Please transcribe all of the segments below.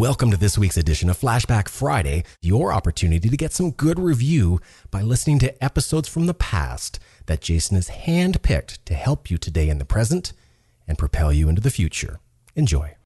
Welcome to this week's edition of Flashback Friday, your opportunity to get some good review by listening to episodes from the past that Jason has handpicked to help you today in the present and propel you into the future. Enjoy.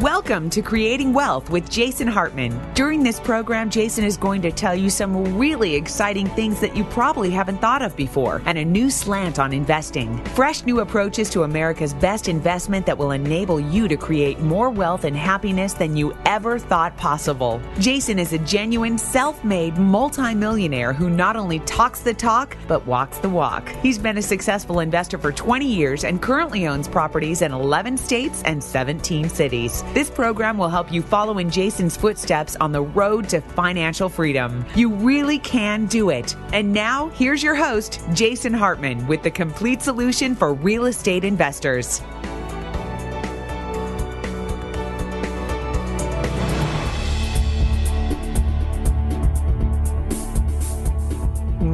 Welcome to Creating Wealth with Jason Hartman. During this program, Jason is going to tell you some really exciting things that you probably haven't thought of before and a new slant on investing. Fresh new approaches to America's best investment that will enable you to create more wealth and happiness than you ever thought possible. Jason is a genuine, self-made multimillionaire who not only talks the talk, but walks the walk. He's been a successful investor for 20 years and currently owns properties in 11 states and 17 cities. This program will help you follow in Jason's footsteps on the road to financial freedom. You really can do it. And now, here's your host, Jason Hartman, with the complete solution for real estate investors.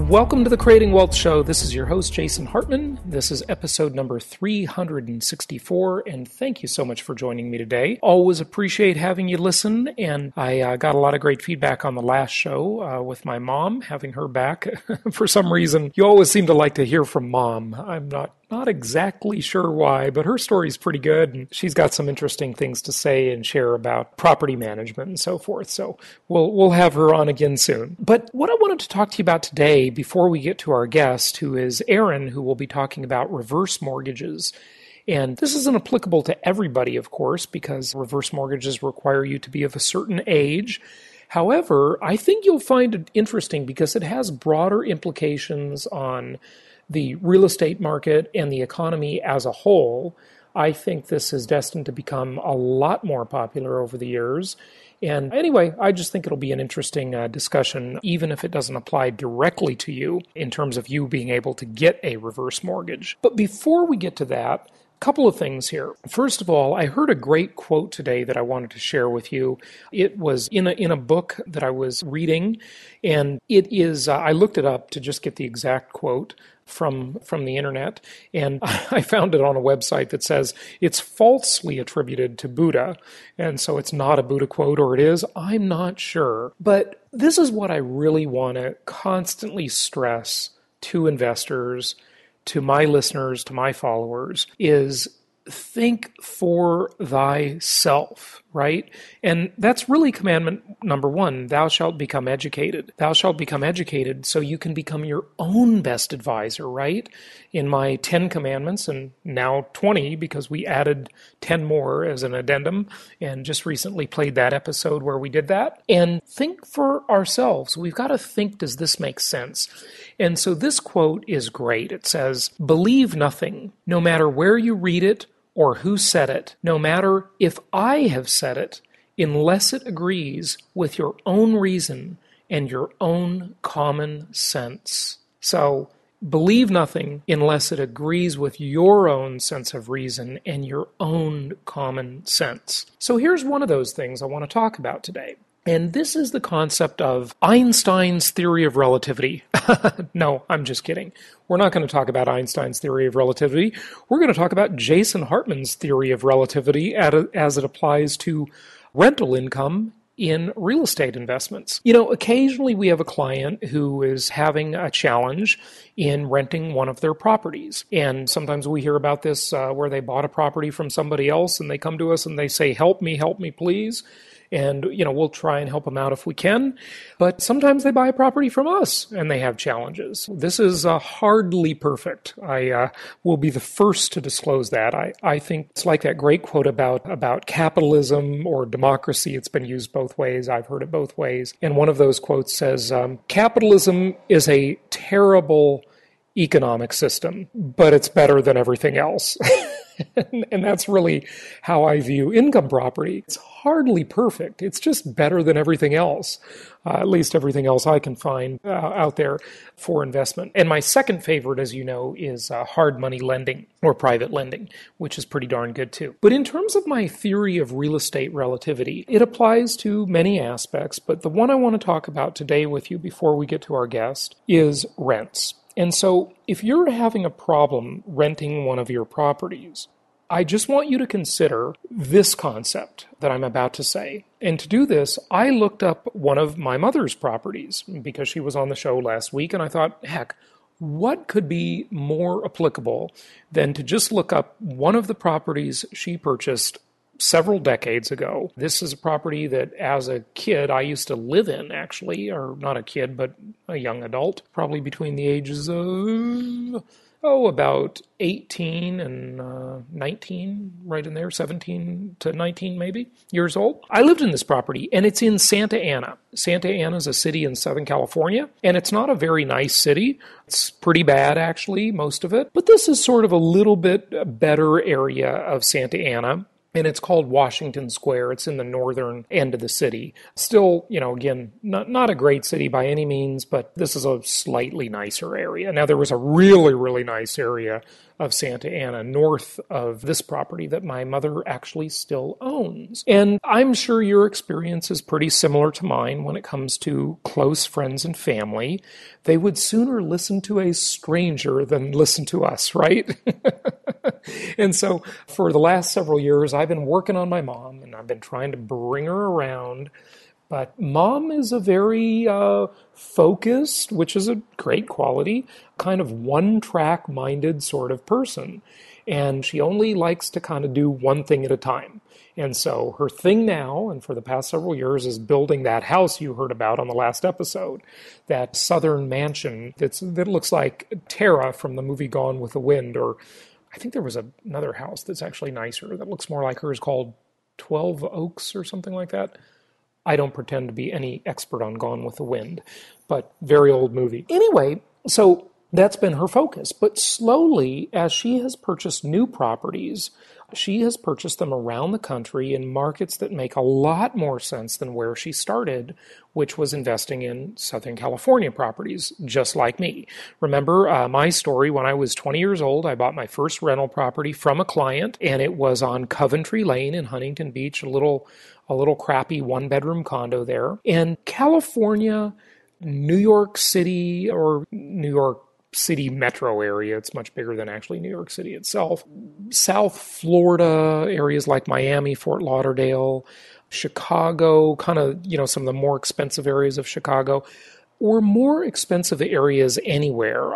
Welcome to the Creating Wealth Show. This is your host, Jason Hartman. This is episode number 364, and thank you so much for joining me today. Always appreciate having you listen, and I got a lot of great feedback on the last show with my mom, having her back. For some reason, you always seem to like to hear from mom. I'm not exactly sure why, but her story's pretty good, and she's got some interesting things to say and share about property management and so forth. So we'll have her on again soon. But what I wanted to talk to you about today, before we get to our guest, who is Aaron, who will be talking about reverse mortgages. And this isn't applicable to everybody, of course, because reverse mortgages require you to be of a certain age. However, I think you'll find it interesting because it has broader implications on the real estate market and the economy as a whole. I think this is destined to become a lot more popular over the years. And anyway, I just think it'll be an interesting discussion, even if it doesn't apply directly to you in terms of you being able to get a reverse mortgage. But before we get to that, couple of things here. First of all, I heard a great quote today that I wanted to share with you. It was in a book that I was reading, and it is, I looked it up to just get the exact quote from the internet, and I found it on a website that says it's falsely attributed to Buddha, and so it's not a Buddha quote, or it is, I'm not sure. But this is what I really want to constantly stress to investors, to my listeners, to my followers, is think for thyself, right? And that's really commandment number one, thou shalt become educated. Thou shalt become educated so you can become your own best advisor, right? In my 10 commandments, and now 20, because we added 10 more as an addendum, and just recently played that episode where we did that. And think for ourselves. We've got to think, does this make sense? And so this quote is great. It says, believe nothing, no matter where you read it, or who said it, no matter if I have said it, unless it agrees with your own reason and your own common sense. So believe nothing unless it agrees with your own sense of reason and your own common sense. So here's one of those things I want to talk about today. And this is the concept of Einstein's theory of relativity. No, I'm just kidding. We're not going to talk about Einstein's theory of relativity. We're going to talk about Jason Hartman's theory of relativity as it applies to rental income in real estate investments. You know, occasionally we have a client who is having a challenge in renting one of their properties. And sometimes we hear about this where they bought a property from somebody else and they come to us and they say, help me, please. And, you know, we'll try and help them out if we can. But sometimes they buy a property from us and they have challenges. This is hardly perfect. I will be the first to disclose that. I think it's like that great quote about capitalism or democracy. It's been used both ways. I've heard it both ways. And one of those quotes says, capitalism is a terrible economic system, but it's better than everything else. And that's really how I view income property. It's hardly perfect. It's just better than everything else, at least everything else I can find out there for investment. And my second favorite, as you know, is hard money lending or private lending, which is pretty darn good too. But in terms of my theory of real estate relativity, it applies to many aspects. But the one I want to talk about today with you before we get to our guest is rents. And so if you're having a problem renting one of your properties, I just want you to consider this concept that I'm about to say. And to do this, I looked up one of my mother's properties because she was on the show last week, and I thought, heck, what could be more applicable than to just look up one of the properties she purchased several decades ago? This is a property that as a kid I used to live in, actually, or not a kid, but a young adult, probably between the ages of... about 18 and 19, right in there, 17 to 19 maybe, years old. I lived in this property, and it's in Santa Ana. Santa Ana is a city in Southern California, and it's not a very nice city. It's pretty bad, actually, most of it. But this is sort of a little bit better area of Santa Ana, and it's called Washington Square. It's in the northern end of the city. Still, you know, again, not a great city by any means, but this is a slightly nicer area. Now, there was a really, really nice area of Santa Ana north of this property that my mother actually still owns. And I'm sure your experience is pretty similar to mine when it comes to close friends and family. They would sooner listen to a stranger than listen to us, right? And so for the last several years, I've been working on my mom, and I've been trying to bring her around. But mom is a very focused, which is a great quality, kind of one-track minded sort of person. And she only likes to kind of do one thing at a time. And so her thing now, and for the past several years, is building that house you heard about on the last episode, that southern mansion that looks like Tara from the movie Gone with the Wind, or I think there was another house that's actually nicer that looks more like hers called 12 Oaks or something like that. I don't pretend to be any expert on Gone with the Wind, but very old movie. Anyway, so that's been her focus. But slowly, as she has purchased new properties, she has purchased them around the country in markets that make a lot more sense than where she started, which was investing in Southern California properties, just like me. Remember my story, when I was 20 years old, I bought my first rental property from a client, and it was on Coventry Lane in Huntington Beach, a little crappy one-bedroom condo there. And California, New York City, or New York City metro area, it's much bigger than actually New York City itself, South Florida, areas like Miami, Fort Lauderdale, Chicago, kind of, you know, some of the more expensive areas of Chicago, or more expensive areas anywhere,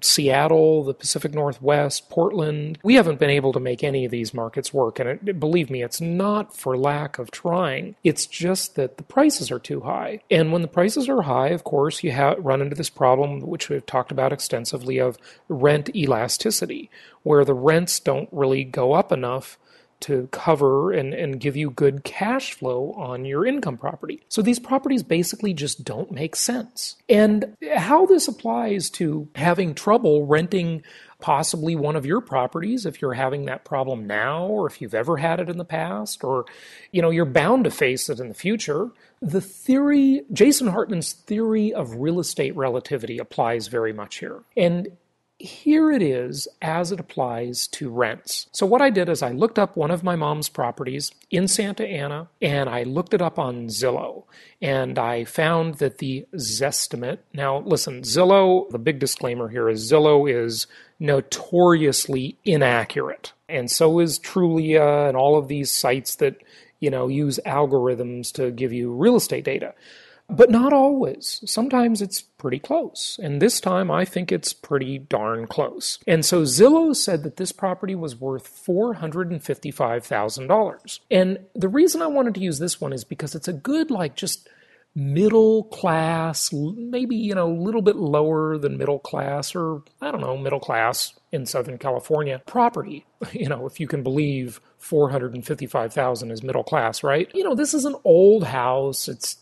Seattle, the Pacific Northwest, Portland. We haven't been able to make any of these markets work, and believe me, it's not for lack of trying. It's just that the prices are too high. And when the prices are high, of course, you run into this problem, which we've talked about extensively, of rent elasticity, where the rents don't really go up enough to cover and give you good cash flow on your income property. So these properties basically just don't make sense. And how this applies to having trouble renting possibly one of your properties, if you're having that problem now, or if you've ever had it in the past, or, you know, you're bound to face it in the future. The theory, Jason Hartman's theory of real estate relativity, applies very much here. And here it is as it applies to rents. So what I did is I looked up one of my mom's properties in Santa Ana, and I looked it up on Zillow, and I found that the Zestimate. Now listen, Zillow, the big disclaimer here is Zillow is notoriously inaccurate, and so is Trulia and all of these sites that, you know, use algorithms to give you real estate data. But not always. Sometimes it's pretty close. And this time, I think it's pretty darn close. And so Zillow said that this property was worth $455,000. And the reason I wanted to use this one is because it's a good, like, just middle class, maybe, you know, a little bit lower than middle class, or I don't know, middle class in Southern California property. You know, if you can believe $455,000 is middle class, right? You know, this is an old house. It's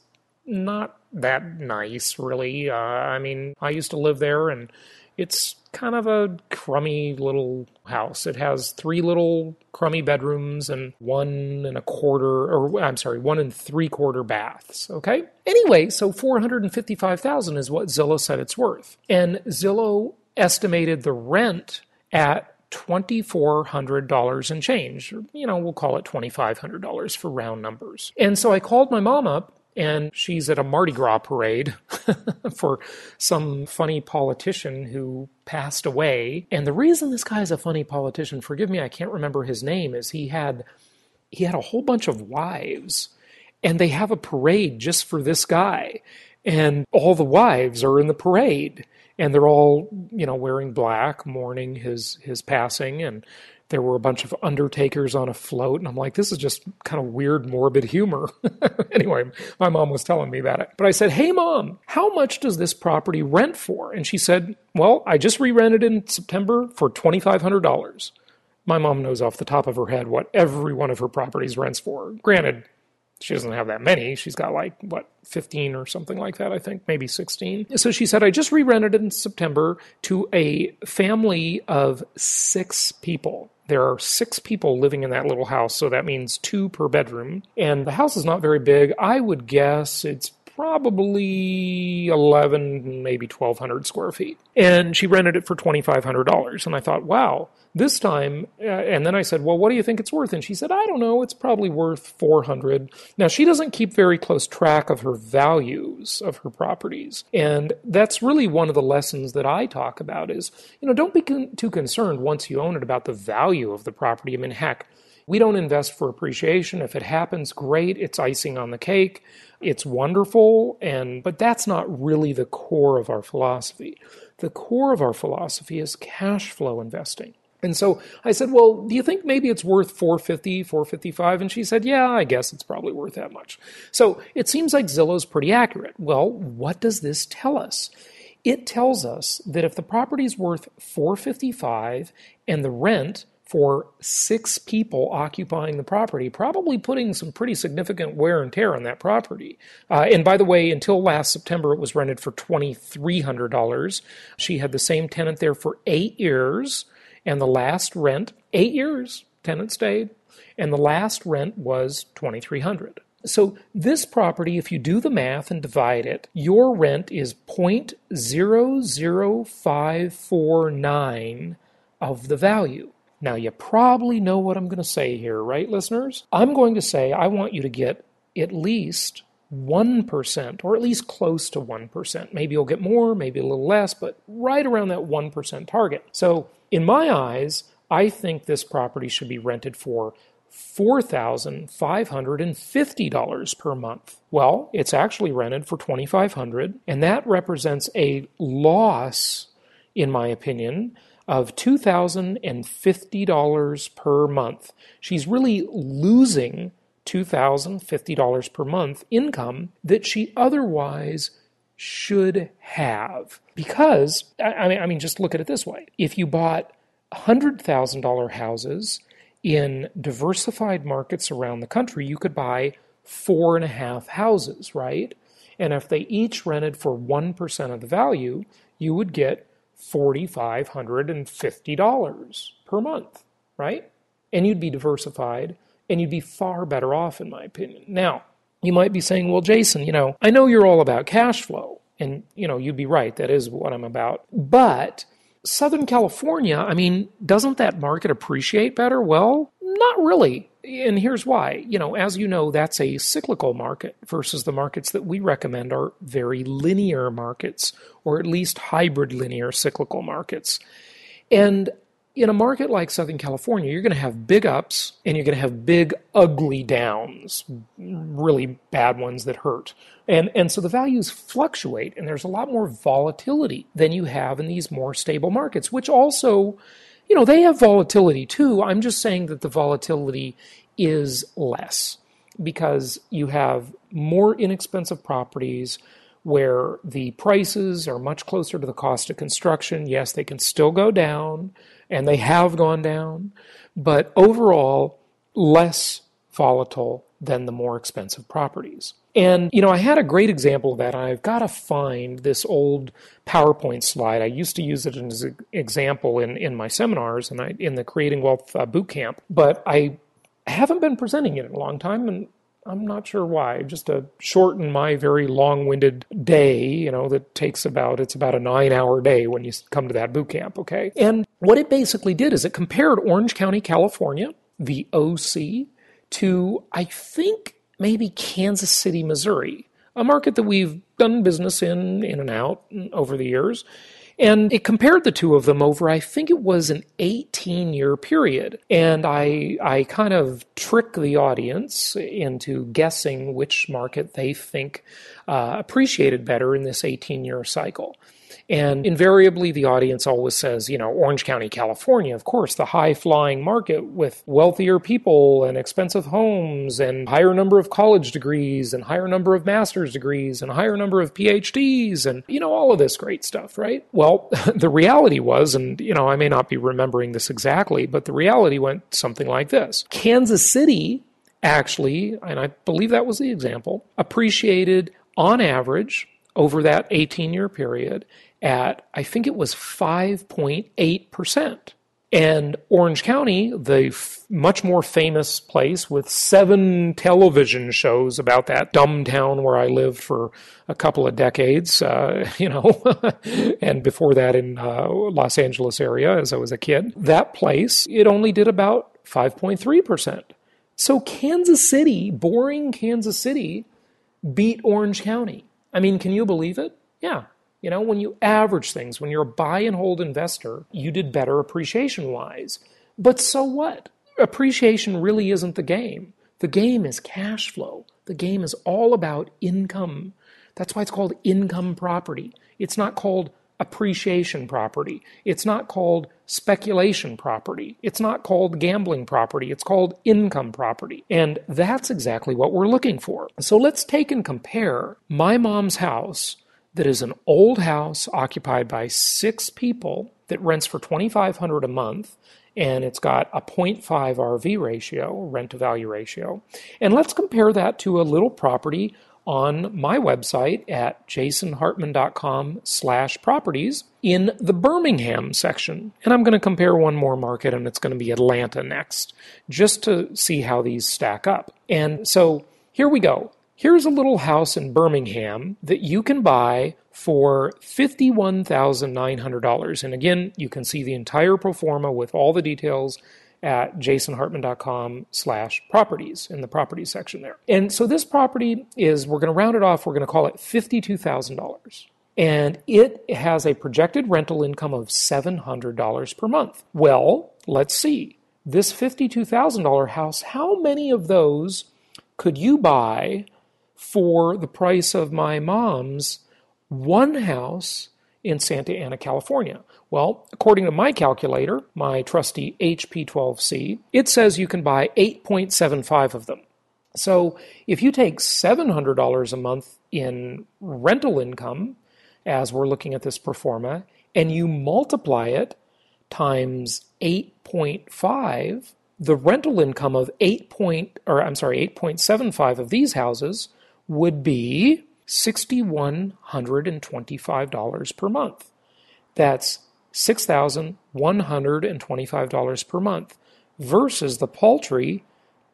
not that nice, really. I mean, I used to live there, and it's kind of a crummy little house. It has three little crummy bedrooms and 1 3/4 baths, okay? Anyway, so $455,000 is what Zillow said it's worth. And Zillow estimated the rent at $2,400 and change. You know, we'll call it $2,500 for round numbers. And so I called my mom up, And she's at a Mardi Gras parade for some funny politician who passed away. And the reason this guy is a funny politician, forgive me, I can't remember his name, is he had a whole bunch of wives, and they have a parade just for this guy. And all the wives are in the parade, and they're all, wearing black, mourning his passing. And there were a bunch of undertakers on a float, and I'm like, this is just kind of weird, morbid humor. Anyway, my mom was telling me about it. But I said, hey, Mom, how much does this property rent for? And she said, well, I just re-rented in September for $2,500. My mom knows off the top of her head what every one of her properties rents for. Granted, she doesn't have that many. She's got 15 or something like that, I think, maybe 16. So she said, I just re-rented it in September to a family of 6 people. There are 6 people living in that little house, so that means 2 per bedroom. And the house is not very big. I would guess it's probably 11, maybe 1,200 square feet. And she rented it for $2,500. And I thought, wow, this time. And then I said, well, what do you think it's worth? And she said, I don't know. It's probably worth $400. Now, she doesn't keep very close track of her values of her properties. And that's really one of the lessons that I talk about is, don't be too concerned once you own it about the value of the property. I mean, heck, we don't invest for appreciation. If it happens, great. It's icing on the cake. It's wonderful. But that's not really the core of our philosophy. The core of our philosophy is cash flow investing. And so I said, well, do you think maybe it's worth $450, $455? And she said, yeah, I guess it's probably worth that much. So it seems like Zillow's pretty accurate. Well, what does this tell us? It tells us that if the property's worth $455 and the rent for 6 people occupying the property, probably putting some pretty significant wear and tear on that property. And by the way, until last September, it was rented for $2,300. She had the same tenant there for 8 years, and the last rent, 8 years, tenant stayed, and the last rent was $2,300. So this property, if you do the math and divide it, your rent is 0.00549 of the value. Now, you probably know what I'm going to say here, right, listeners? I'm going to say I want you to get at least 1%, or at least close to 1%. Maybe you'll get more, maybe a little less, but right around that 1% target. So in my eyes, I think this property should be rented for $4,550 per month. Well, it's actually rented for $2,500, and that represents a loss, in my opinion, of $2,050 per month. She's really losing $2,050 per month income that she otherwise should have. Because, I mean, just look at it this way. If you bought $100,000 houses in diversified markets around the country, you could buy 4.5 houses, right? And if they each rented for 1% of the value, you would get $4,550 per month, right? And you'd be diversified, and you'd be far better off, in my opinion. Now, you might be saying, well, Jason, I know you're all about cash flow, and, you'd be right, that is what I'm about. But Southern California, doesn't that market appreciate better? Well, not really. And here's why. That's a cyclical market versus the markets that we recommend are very linear markets, or at least hybrid linear cyclical markets. And in a market like Southern California, you're going to have big ups and you're going to have big, ugly downs, really bad ones that hurt. And so the values fluctuate, and there's a lot more volatility than you have in these more stable markets, which also, they have volatility too. I'm just saying that the volatility is less because you have more inexpensive properties where the prices are much closer to the cost of construction. Yes, they can still go down, and they have gone down, but overall less volatile than the more expensive properties. And, I had a great example of that. I've got to find this old PowerPoint slide. I used to use it as an example in my seminars and in the Creating Wealth bootcamp, but I haven't been presenting it in a long time, and I'm not sure why. Just to shorten my very long-winded day, that takes it's about a 9-hour day when you come to that boot camp, okay? And what it basically did is it compared Orange County, California, the OC, to, I think, maybe Kansas City, Missouri. a market that we've done business in and out over the years. And it compared the two of them over, I think it was an 18-year period. And I kind of trick the audience into guessing which market they think appreciated better in this 18-year cycle. And invariably, the audience always says, you know, Orange County, California, of course, the high-flying market with wealthier people and expensive homes and higher number of college degrees and higher number of master's degrees and higher number of PhDs and, you know, all of this great stuff, right? Well, the reality was, and, you know, I may not be remembering this exactly, but the reality went something like this. Kansas City actually, and I believe that was the example, appreciated on average over that 18-year period at, I think it was 5.8%. And Orange County, the much more famous place with 7 television shows about that dumb town where I lived for a couple of decades, and before that in Los Angeles area as I was a kid, that place, it only did about 5.3%. So Kansas City, boring Kansas City, beat Orange County. I mean, can you believe it? Yeah. You know, when you average things, when you're a buy and hold investor, you did better appreciation-wise. But so what? Appreciation really isn't the game. The game is cash flow. The game is all about income. That's why it's called income property. It's not called appreciation property. It's not called speculation property. It's not called gambling property. It's called income property. And that's exactly what we're looking for. So let's take and compare my mom's house that is an old house occupied by 6 people that rents for $2,500 a month, and it's got a 0.5 RV ratio, rent-to-value ratio. And let's compare that to a little property on my website at jasonhartman.com/properties in the Birmingham section. And I'm going to compare one more market, and it's going to be Atlanta next, just to see how these stack up. And so here we go. Here's a little house in Birmingham that you can buy for $51,900. And again, you can see the entire pro forma with all the details at jasonhartman.com/properties in the properties section there. And so this property is, we're going to round it off, we're going to call it $52,000. And it has a projected rental income of $700 per month. Well, let's see. This $52,000 house, how many of those could you buy for the price of my mom's one house in Santa Ana, California? Well, according to my calculator, my trusty HP 12c, it says you can buy 8.75 of them. So if you take $700 a month in rental income, as we're looking at this pro forma, and you multiply it times 8.5, the rental income of 8.75 of these houses would be $6,125 per month. That's $6,125 per month versus the paltry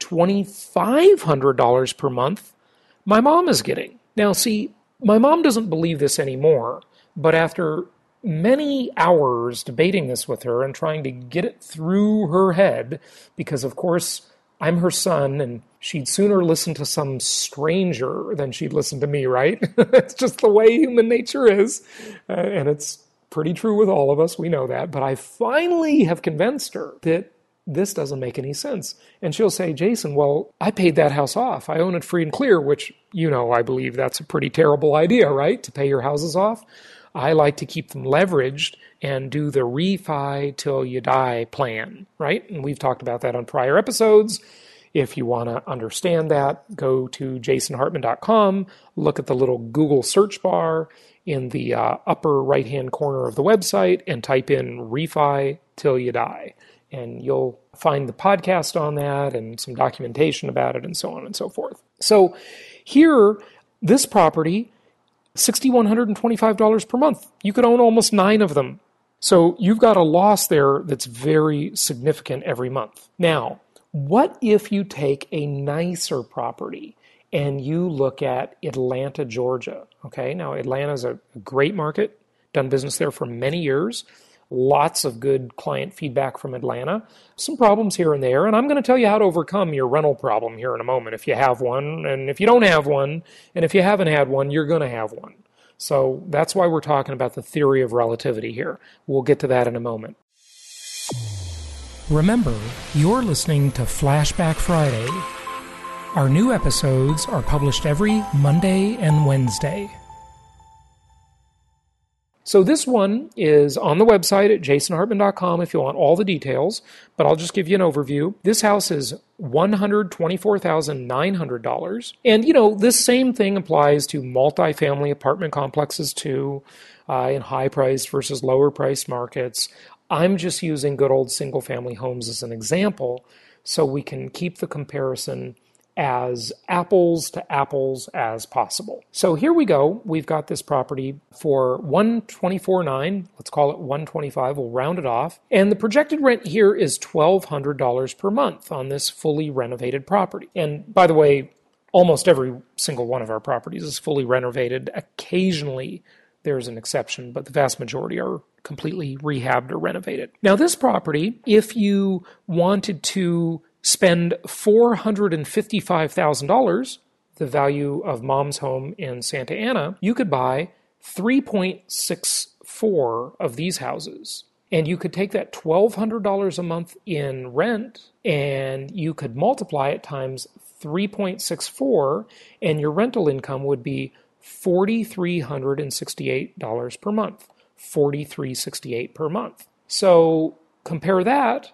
$2,500 per month my mom is getting. Now, see, my mom doesn't believe this anymore, but after many hours debating this with her and trying to get it through her head, because of course I'm her son and she'd sooner listen to some stranger than she'd listen to me, right? It's just the way human nature is. And it's pretty true with all of us. We know that. But I finally have convinced her that this doesn't make any sense. And she'll say, Jason, well, I paid that house off. I own it free and clear, which, you know, I believe that's a pretty terrible idea, right? To pay your houses off. I like to keep them leveraged and do the refi till you die plan, right? And we've talked about that on prior episodes. If you want to understand that, go to jasonhartman.com, look at the little Google search bar in the upper right-hand corner of the website and type in refi till you die. And you'll find the podcast on that and some documentation about it and so on and so forth. So here, this property, $6,125 per month. You could own almost 9 of them. So you've got a loss there that's very significant every month. Now, what if you take a nicer property and you look at Atlanta, Georgia? Okay, now Atlanta's a great market, done business there for many years. lots of good client feedback from Atlanta, some problems here and there, and I'm going to tell you how to overcome your rental problem here in a moment if you have one, and if you don't have one, and if you haven't had one, you're going to have one. So that's why we're talking about the theory of relativity here. We'll get to that in a moment. Remember, you're listening to Flashback Friday. Our new episodes are published every Monday and Wednesday. So this one is on the website at jasonhartman.com if you want all the details, but I'll just give you an overview. This house is $124,900. And, you know, this same thing applies to multifamily apartment complexes too, in high-priced versus lower-priced markets. I'm just using good old single-family homes as an example so we can keep the comparison as apples to apples as possible. So here we go. We've got this property for $124,900. Let's call it $125,000. We'll round it off. And the projected rent here is $1,200 per month on this fully renovated property. And by the way, almost every single one of our properties is fully renovated. Occasionally, there's an exception, but the vast majority are completely rehabbed or renovated. Now, this property, if you wanted to spend $455,000, the value of mom's home in Santa Ana, you could buy 3.64 of these houses. And you could take that $1,200 a month in rent, and you could multiply it times 3.64, and your rental income would be $4,368 per month. $4,368 per month. So compare that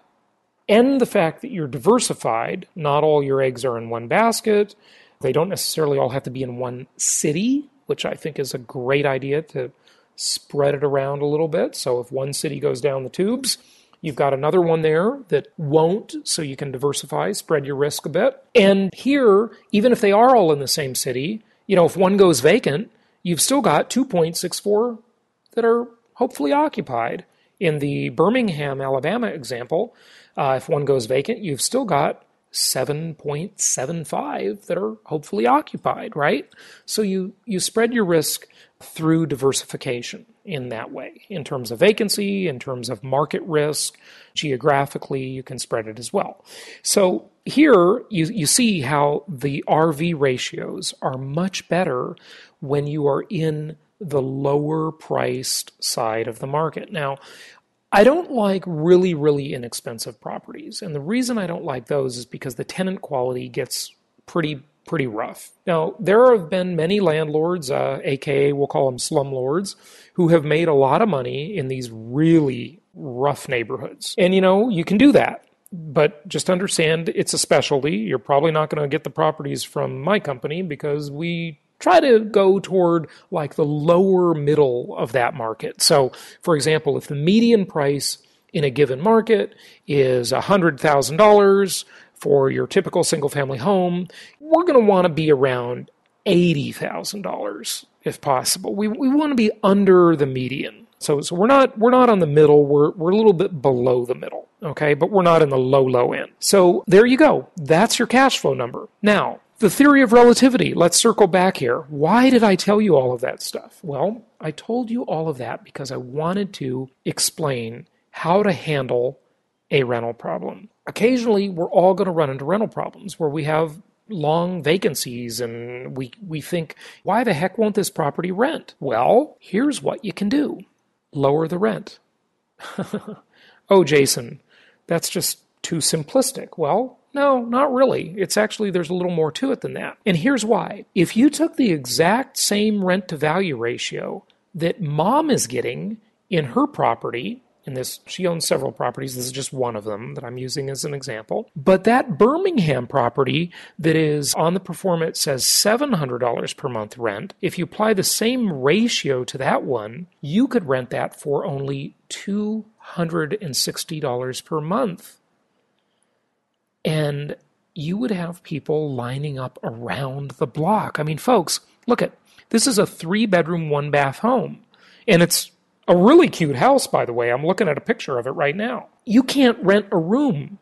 and the fact that you're diversified, not all your eggs are in one basket. They don't necessarily all have to be in one city, which I think is a great idea to spread it around a little bit. So if one city goes down the tubes, you've got another one there that won't, so you can diversify, spread your risk a bit. And here, even if they are all in the same city, you know, if one goes vacant, you've still got 2.64 that are hopefully occupied. In the Birmingham, Alabama example, if one goes vacant, you've still got 7.75 that are hopefully occupied, right? So you spread your risk through diversification in that way. In terms of vacancy, in terms of market risk, geographically, you can spread it as well. So here you see how the RV ratios are much better when you are in the lower-priced side of the market. Now, I don't like really, really inexpensive properties. And the reason I don't like those is because the tenant quality gets pretty rough. Now, there have been many landlords, aka we'll call them slumlords, who have made a lot of money in these really rough neighborhoods. And, you know, you can do that. But just understand it's a specialty. You're probably not going to get the properties from my company because we try to go toward like the lower middle of that market. So, for example, if the median price in a given market is $100,000 for your typical single-family home, we're going to want to be around $80,000 if possible. We want to be under the median. So we're not on the middle. We're a little bit below the middle, okay? But we're not in the low end. So there you go. That's your cash flow number. Now, the theory of relativity. Let's circle back here. Why did I tell you all of that stuff? Well, I told you all of that because I wanted to explain how to handle a rental problem. Occasionally, we're all going to run into rental problems where we have long vacancies and we think, why the heck won't this property rent? Well, here's what you can do. Lower the rent. Oh, Jason, that's just too simplistic. Well, no, not really. It's actually, there's a little more to it than that. And here's why. If you took the exact same rent-to-value ratio that mom is getting in her property, in this, she owns several properties, this is just one of them that I'm using as an example, but that Birmingham property that is on the perform, it says $700 per month rent, if you apply the same ratio to that one, you could rent that for only $260 per month. And you would have people lining up around the block. I mean, folks, look at this is a 3-bedroom, 1-bath home. And it's a really cute house, by the way. I'm looking at a picture of it right now. You can't rent a room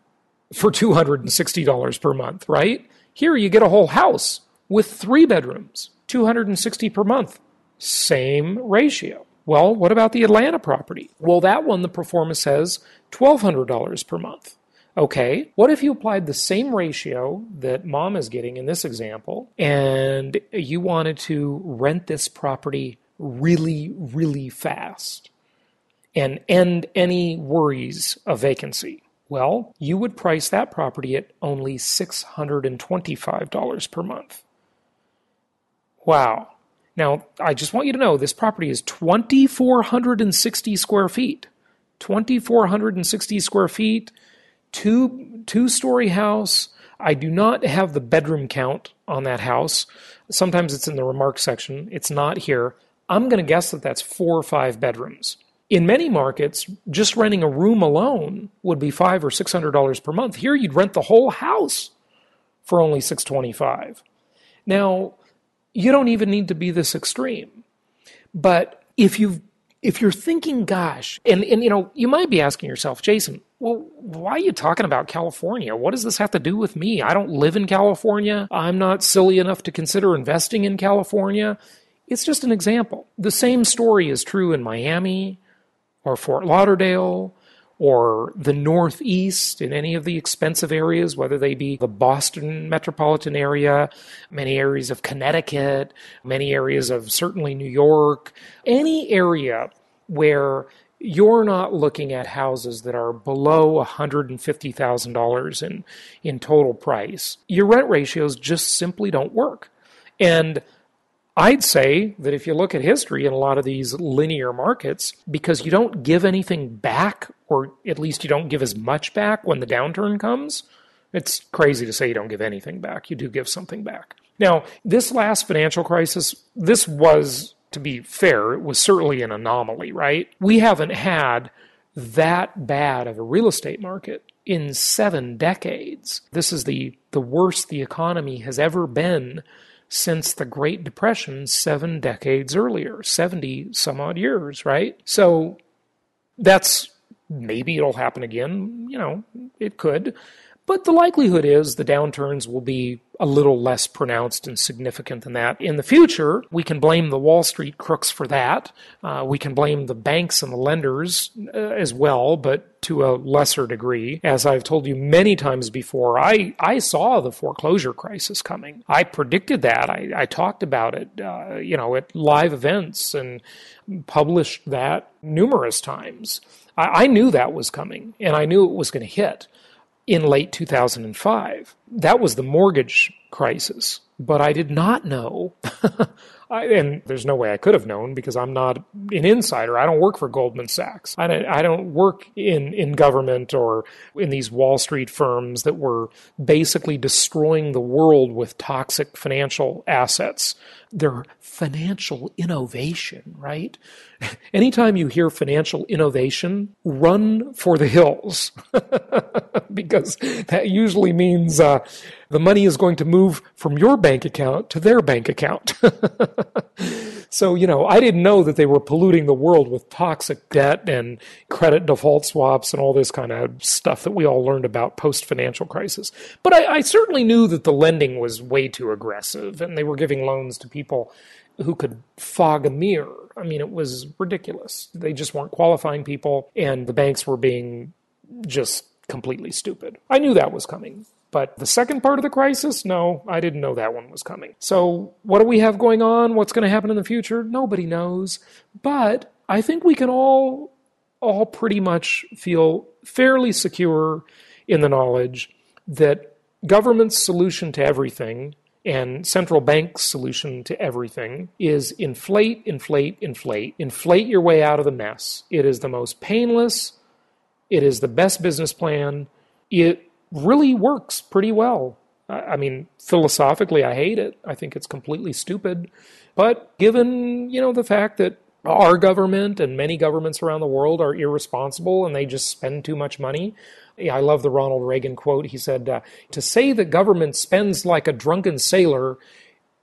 for $260 per month, right? Here you get a whole house with 3 bedrooms, $260 per month, same ratio. Well, what about the Atlanta property? Well, that one, the performer says $1,200 per month. Okay, what if you applied the same ratio that mom is getting in this example, and you wanted to rent this property really, really fast and end any worries of vacancy? Well, you would price that property at only $625 per month. Wow. Now, I just want you to know this property is 2,460 square feet. 2,460 square feet, two-story house. I do not have the bedroom count on that house. Sometimes it's in the remarks section. It's not here. I'm going to guess that that's 4 or 5 bedrooms. In many markets, just renting a room alone would be $500 or $600 per month. Here, you'd rent the whole house for only $625. Now, you don't even need to be this extreme, but if you're thinking, gosh, and you know, you might be asking yourself, Jason, well, why are you talking about California? What does this have to do with me? I don't live in California. I'm not silly enough to consider investing in California. It's just an example. The same story is true in Miami, or Fort Lauderdale, or the Northeast in any of the expensive areas, whether they be the Boston metropolitan area, many areas of Connecticut, many areas of certainly New York, any area where you're not looking at houses that are below $150,000 in total price. Your rent ratios just simply don't work. And I'd say that if you look at history in a lot of these linear markets, because you don't give anything back, or at least you don't give as much back when the downturn comes, it's crazy to say you don't give anything back. You do give something back. Now, this last financial crisis, this was, to be fair, it was certainly an anomaly, right? We haven't had that bad of a real estate market in 7 decades. This is the worst the economy has ever been since the Great Depression 7 decades earlier, 70 some odd years, right? So that's, maybe it'll happen again, you know, it could. But the likelihood is the downturns will be a little less pronounced and significant than that. In the future, we can blame the Wall Street crooks for that. We can blame the banks and the lenders as well, but to a lesser degree. As I've told you many times before, I saw the foreclosure crisis coming. I predicted that. I talked about it, you know, at live events and published that numerous times. I knew that was coming, and I knew it was going to hit. In late 2005, that was the mortgage crisis, but I did not know, and there's no way I could have known because I'm not an insider. I don't work for Goldman Sachs. I don't work in government or in these Wall Street firms that were basically destroying the world with toxic financial assets. They're financial innovation, right? Anytime you hear financial innovation, run for the hills because that usually means the money is going to move from your bank account to their bank account. So, you know, I didn't know that they were polluting the world with toxic debt and credit default swaps and all this kind of stuff that we all learned about post-financial crisis. But I certainly knew that the lending was way too aggressive and they were giving loans to people who could fog a mirror. I mean, it was ridiculous. They just weren't qualifying people and the banks were being just completely stupid. I knew that was coming. But the second part of the crisis, no, I didn't know that one was coming. So what do we have going on? What's going to happen in the future? Nobody knows. But I think we can all pretty much feel fairly secure in the knowledge that government's solution to everything and central bank's solution to everything is inflate, inflate, inflate. Inflate your way out of the mess. It is the most painless. It is the best business plan. It really works pretty well. I mean, philosophically, I hate it. I think it's completely stupid. But given, you know, the fact that our government and many governments around the world are irresponsible and they just spend too much money. I love the Ronald Reagan quote. He said, to say the government spends like a drunken sailor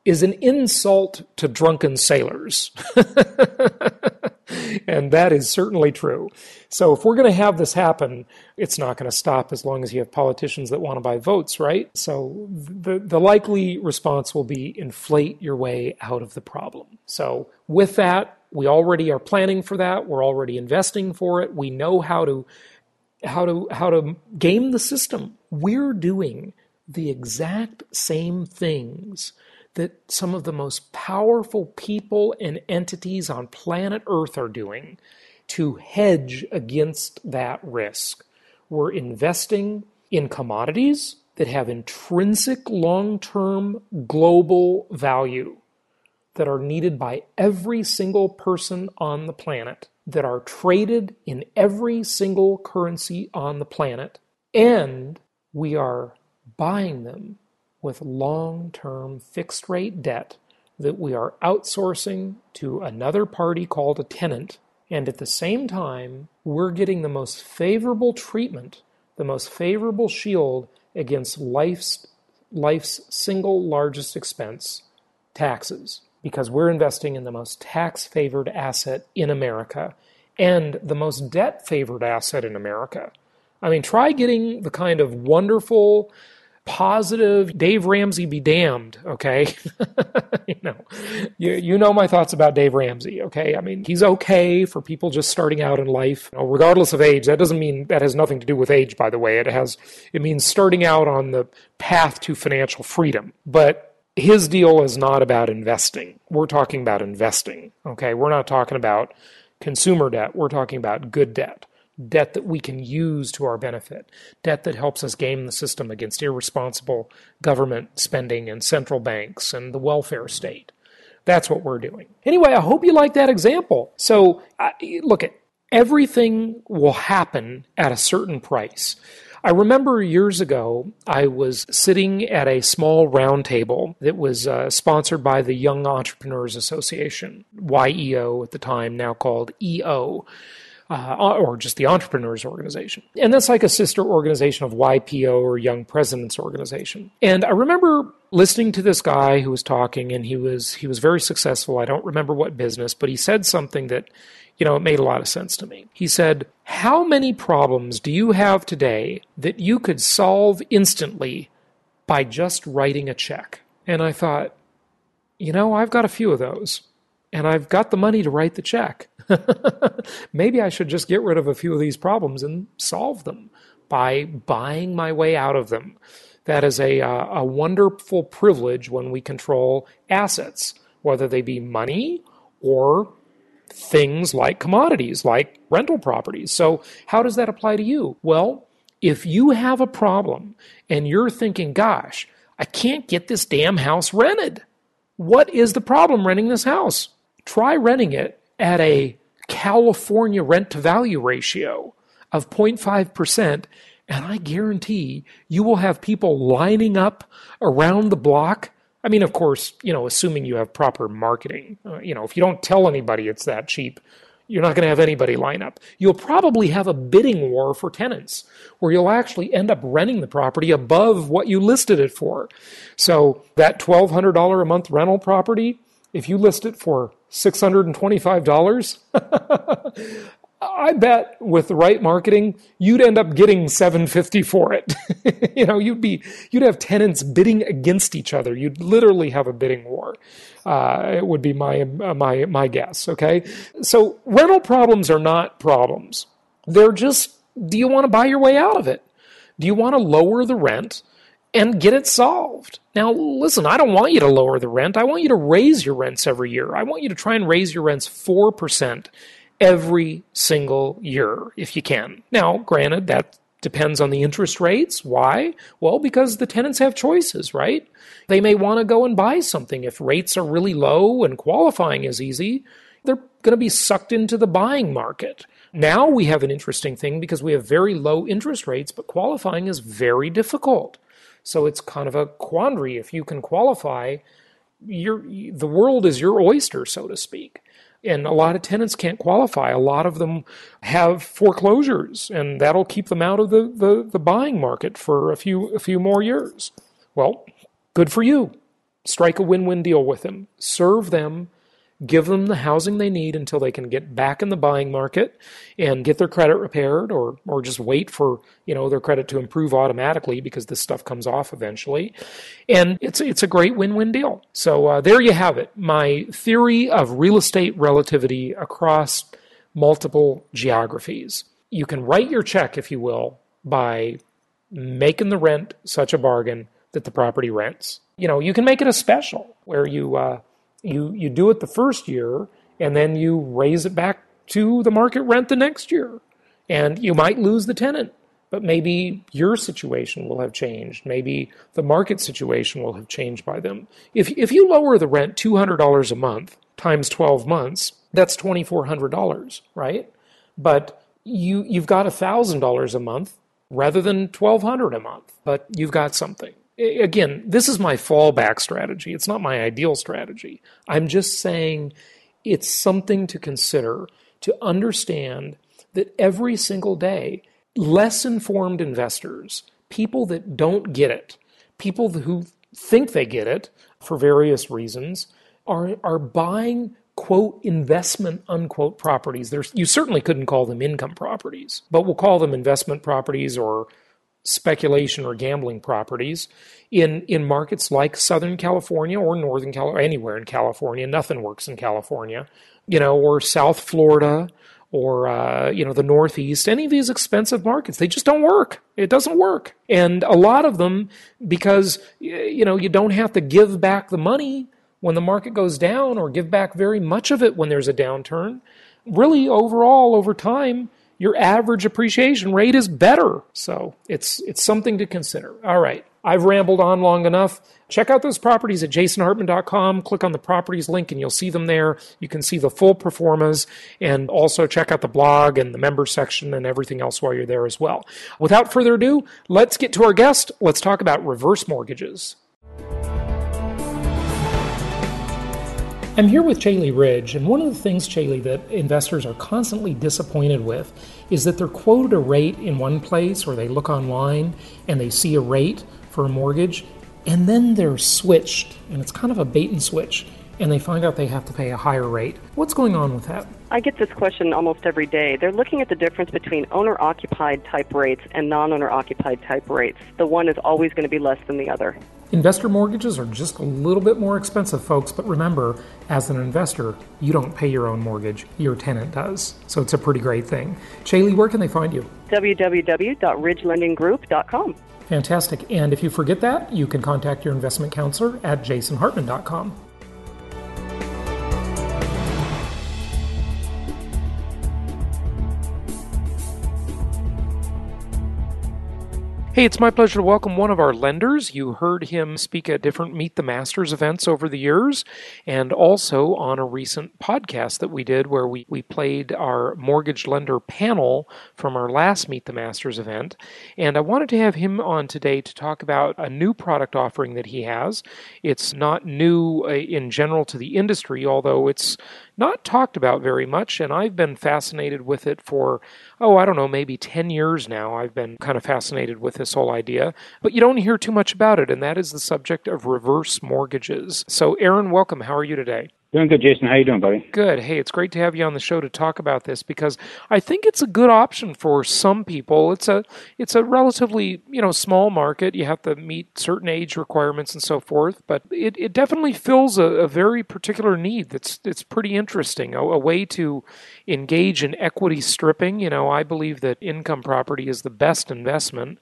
is an insult to drunken sailors. And that is certainly true. So if we're going to have this happen, it's not going to stop as long as you have politicians that want to buy votes, right? So the likely response will be inflate your way out of the problem. So with that, We already are planning for that. We're already investing for it. We know how to game the system. We're doing the exact same things that some of the most powerful people and entities on planet Earth are doing to hedge against that risk. We're investing in commodities that have intrinsic long-term global value that are needed by every single person on the planet, that are traded in every single currency on the planet, and we are buying them with long-term fixed-rate debt that we are outsourcing to another party called a tenant. And at the same time, we're getting the most favorable treatment, the most favorable shield against life's single largest expense, taxes, because we're investing in the most tax-favored asset in America and the most debt-favored asset in America. I mean, try getting the kind of wonderful, positive, Dave Ramsey be damned, okay? You know my thoughts about Dave Ramsey, okay? I mean, he's okay for people just starting out in life, regardless of age. That doesn't mean, that has nothing to do with age, by the way. It means starting out on the path to financial freedom. But his deal is not about investing. We're talking about investing, okay? We're not talking about consumer debt. We're talking about good debt. Debt that we can use to our benefit, debt that helps us game the system against irresponsible government spending and central banks and the welfare state. That's what we're doing. Anyway, I hope you like that example. So look, everything will happen at a certain price. I remember years ago, I was sitting at a small round table that was sponsored by the Young Entrepreneurs Association, YEO at the time, now called EO. Or just the Entrepreneurs Organization. And that's like a sister organization of YPO or Young Presidents Organization. And I remember listening to this guy who was talking, and he was very successful. I don't remember what business, but he said something that, you know, it made a lot of sense to me. He said, "How many problems do you have today that you could solve instantly by just writing a check?" And I thought, you know, I've got a few of those. And I've got the money to write the check. Maybe I should just get rid of a few of these problems and solve them by buying my way out of them. That is a wonderful privilege when we control assets, whether they be money or things like commodities, like rental properties. So how does that apply to you? Well, if you have a problem and you're thinking, gosh, I can't get this damn house rented. What is the problem renting this house? Try renting it at a California rent-to-value ratio of 0.5%, and I guarantee you will have people lining up around the block. I mean, of course, you know, assuming you have proper marketing. You know, if you don't tell anybody it's that cheap, you're not going to have anybody line up. You'll probably have a bidding war for tenants where you'll actually end up renting the property above what you listed it for. So that $1,200 a month rental property, if you list it for $625, I bet with the right marketing, you'd end up getting $750 for it. You know, you'd have tenants bidding against each other. You'd literally have a bidding war. It would be my guess. Okay, so rental problems are not problems. They're just, do you want to buy your way out of it? Do you want to lower the rent and get it solved? Now, listen, I don't want you to lower the rent. I want you to raise your rents every year. I want you to try and raise your rents 4%. Every single year, if you can. Now, granted, that depends on the interest rates. Why? Well, because the tenants have choices, right? They may want to go and buy something. If rates are really low and qualifying is easy, they're going to be sucked into the buying market. Now we have an interesting thing because we have very low interest rates, but qualifying is very difficult. So it's kind of a quandary. If you can qualify, the world is your oyster, so to speak. And a lot of tenants can't qualify. A lot of them have foreclosures, and that'll keep them out of the buying market for a few more years. Well, good for you. Strike a win-win deal with them. Serve them give them the housing they need until they can get back in the buying market and get their credit repaired, or just wait for, you know, their credit to improve automatically because this stuff comes off eventually. And it's a great win-win deal. So there you have it. My theory of real estate relativity across multiple geographies. You can write your check, if you will, by making the rent such a bargain that the property rents. You know, you can make it a special where you do it the first year and then you raise it back to the market rent the next year. And you might lose the tenant, but maybe your situation will have changed. Maybe the market situation will have changed by them. If you lower the rent $200 a month times 12 months, that's $2,400, right? But you've got $1,000 a month rather than $1,200 a month, but you've got something. Again, this is my fallback strategy. It's not my ideal strategy. I'm just saying it's something to consider, to understand that every single day, less informed investors, people that don't get it, people who think they get it for various reasons, are buying, quote, investment, unquote, properties. You certainly couldn't call them income properties, but we'll call them investment properties or speculation or gambling properties in markets like Southern California or Northern California, anywhere in California. Nothing works in California, you know, or South Florida or, you know, the Northeast. Any of these expensive markets, they just don't work. It doesn't work. And a lot of them, because, you know, you don't have to give back the money when the market goes down or give back very much of it when there's a downturn. Really, overall, over time, your average appreciation rate is better. So it's something to consider. All right. I've rambled on long enough. Check out those properties at jasonhartman.com. Click on the properties link and you'll see them there. You can see the full performas, and also check out the blog and the member section and everything else while you're there as well. Without further ado, let's get to our guest. Let's talk about reverse mortgages. I'm here with Chaley Ridge, and one of the things, Chaley, that investors are constantly disappointed with is that they're quoted a rate in one place, or they look online and they see a rate for a mortgage, and then they're switched, and it's kind of a bait and switch, and they find out they have to pay a higher rate. What's going on with that? I get this question almost every day. They're looking at the difference between owner-occupied type rates and non-owner-occupied type rates. The one is always going to be less than the other. Investor mortgages are just a little bit more expensive, folks, but remember, as an investor, you don't pay your own mortgage, your tenant does. So it's a pretty great thing. Chaley, where can they find you? www.ridgelendinggroup.com. Fantastic. And if you forget that, you can contact your investment counselor at jasonhartman.com. Hey, it's my pleasure to welcome one of our lenders. You heard him speak at different Meet the Masters events over the years, and also on a recent podcast that we did where we played our mortgage lender panel from our last Meet the Masters event. And I wanted to have him on today to talk about a new product offering that he has. It's not new in general to the industry, although it's not talked about very much, and I've been fascinated with it for, I don't know, maybe 10 years now. I've been kind of fascinated with this whole idea, but you don't hear too much about it, and that is the subject of reverse mortgages. So, Aaron, welcome. How are you today? Doing good, Jason. How are you doing, buddy? Good. Hey, it's great to have you on the show to talk about this, because I think it's a good option for some people. It's a relatively, small market. You have to meet certain age requirements and so forth, but it definitely fills a very particular need that's pretty interesting, a way to engage in equity stripping. You know, I believe that income property is the best investment,